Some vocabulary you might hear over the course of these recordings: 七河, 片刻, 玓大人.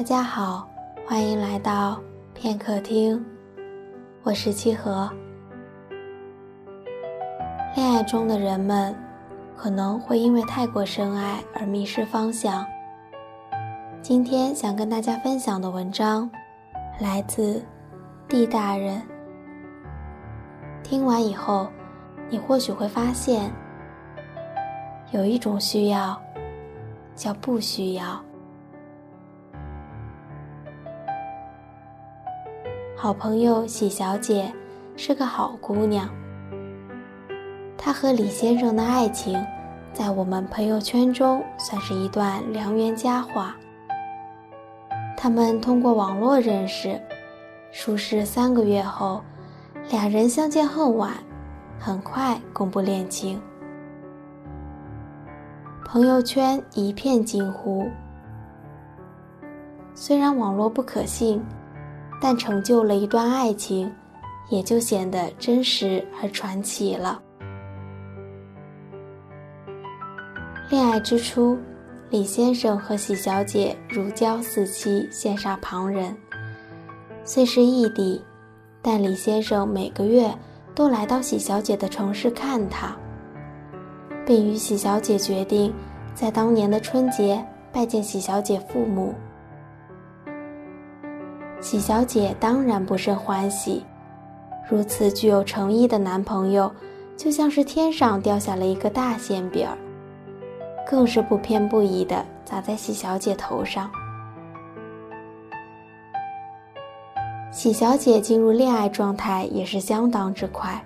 大家好，欢迎来到片刻听，我是七和。恋爱中的人们可能会因为太过深爱而迷失方向。今天想跟大家分享的文章来自D大人。听完以后，你或许会发现，有一种需要叫不需要。好朋友喜小姐是个好姑娘，她和李先生的爱情在我们朋友圈中算是一段良缘佳话。他们通过网络认识，熟识3个月后，两人相见恨晚，很快公布恋情。朋友圈一片惊呼。虽然网络不可信，但成就了一段爱情，也就显得真实而传奇了。恋爱之初，李先生和喜小姐如胶似漆，羡煞旁人。虽是异地，但李先生每个月都来到喜小姐的城市看她，并与喜小姐决定在当年的春节拜见喜小姐父母。喜小姐当然不甚欢喜，如此具有诚意的男朋友就像是天上掉下了一个大馅饼，更是不偏不倚地砸在喜小姐头上。喜小姐进入恋爱状态也是相当之快，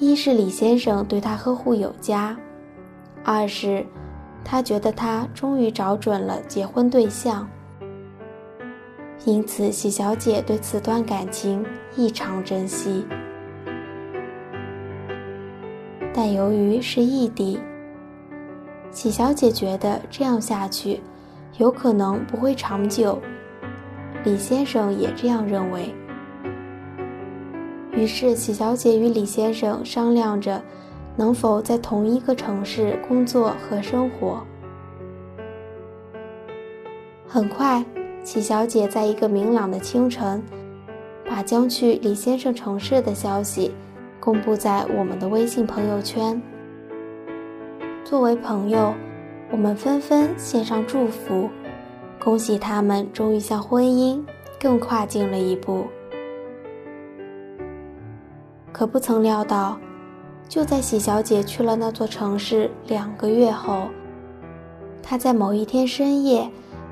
一是李先生对她呵护有加，二是她觉得她终于找准了结婚对象，因此喜小姐对此段感情异常珍惜。但由于是异地，喜小姐觉得这样下去有可能不会长久，李先生也这样认为。于是喜小姐与李先生商量着能否在同一个城市工作和生活。很快，喜小姐在一个明朗的清晨，把将去李先生城市的消息公布在我们的微信朋友圈。作为朋友，我们纷纷献上祝福，恭喜他们终于向婚姻更跨进了一步。可不曾料到，就在喜小姐去了那座城市2个月后，她在某一天深夜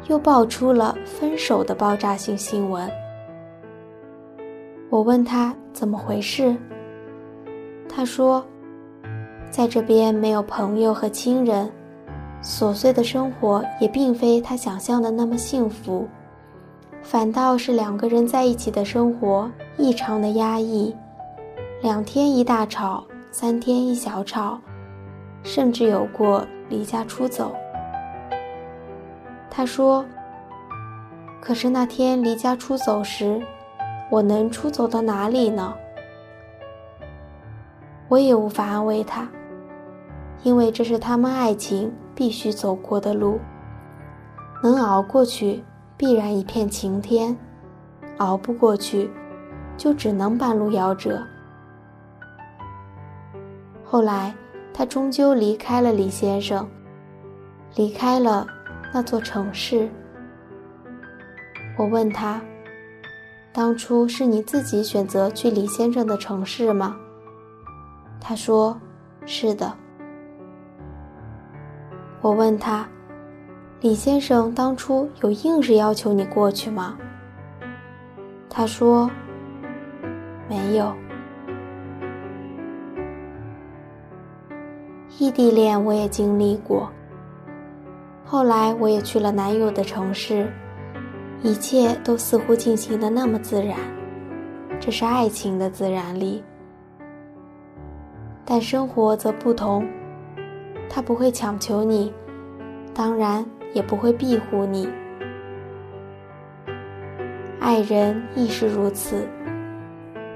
又爆出了分手的爆炸性新闻。我问她怎么回事，她说在这边没有朋友和亲人，琐碎的生活也并非她想象的那么幸福，反倒是2个人在一起的生活异常的压抑，2天一大吵，3天一小吵，甚至有过离家出走。他说，可是那天离家出走时，我能出走到哪里呢？我也无法安慰他，因为这是他们爱情必须走过的路，能熬过去必然一片晴天，熬不过去就只能半路夭折。后来他终究离开了李先生，离开了那座城市。我问他，当初是你自己选择去李先生的城市吗？他说是的。我问他，李先生当初有硬是要求你过去吗？他说没有。异地恋我也经历过，后来我也去了男友的城市，一切都似乎进行得那么自然，这是爱情的自然力。但生活则不同，它不会强求你，当然也不会庇护你。爱人亦是如此，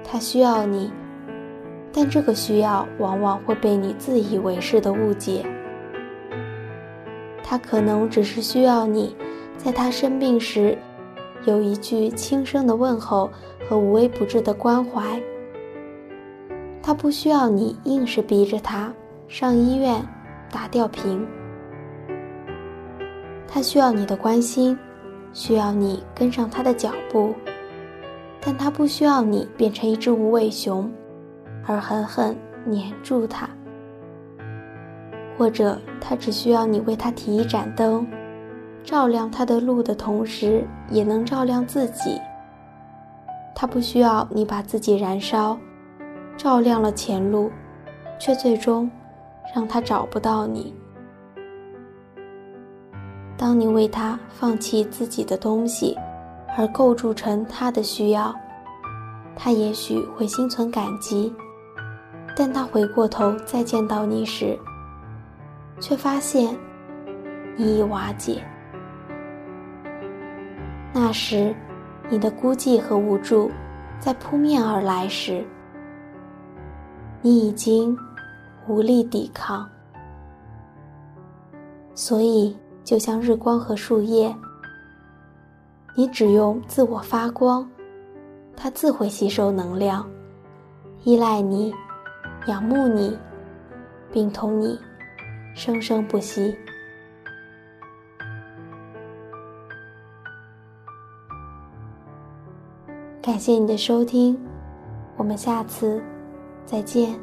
他需要你，但这个需要往往会被你自以为是的误解。他可能只是需要你在他生病时，有一句轻声的问候和无微不至的关怀。他不需要你硬是逼着他上医院打吊瓶，他需要你的关心，需要你跟上他的脚步，但他不需要你变成一只无尾熊，而狠狠黏住他。或者他只需要你为他提一盏灯，照亮他的路的同时，也能照亮自己。他不需要你把自己燃烧，照亮了前路，却最终让他找不到你。当你为他放弃自己的东西，而构筑成他的需要，他也许会心存感激，但他回过头再见到你时，却发现你已瓦解。那时，你的孤寂和无助在扑面而来时，你已经无力抵抗。所以，就像日光和树叶，你只用自我发光，它自会吸收能量，依赖你，仰慕你，并同你生生不息。感谢你的收听，我们下次再见。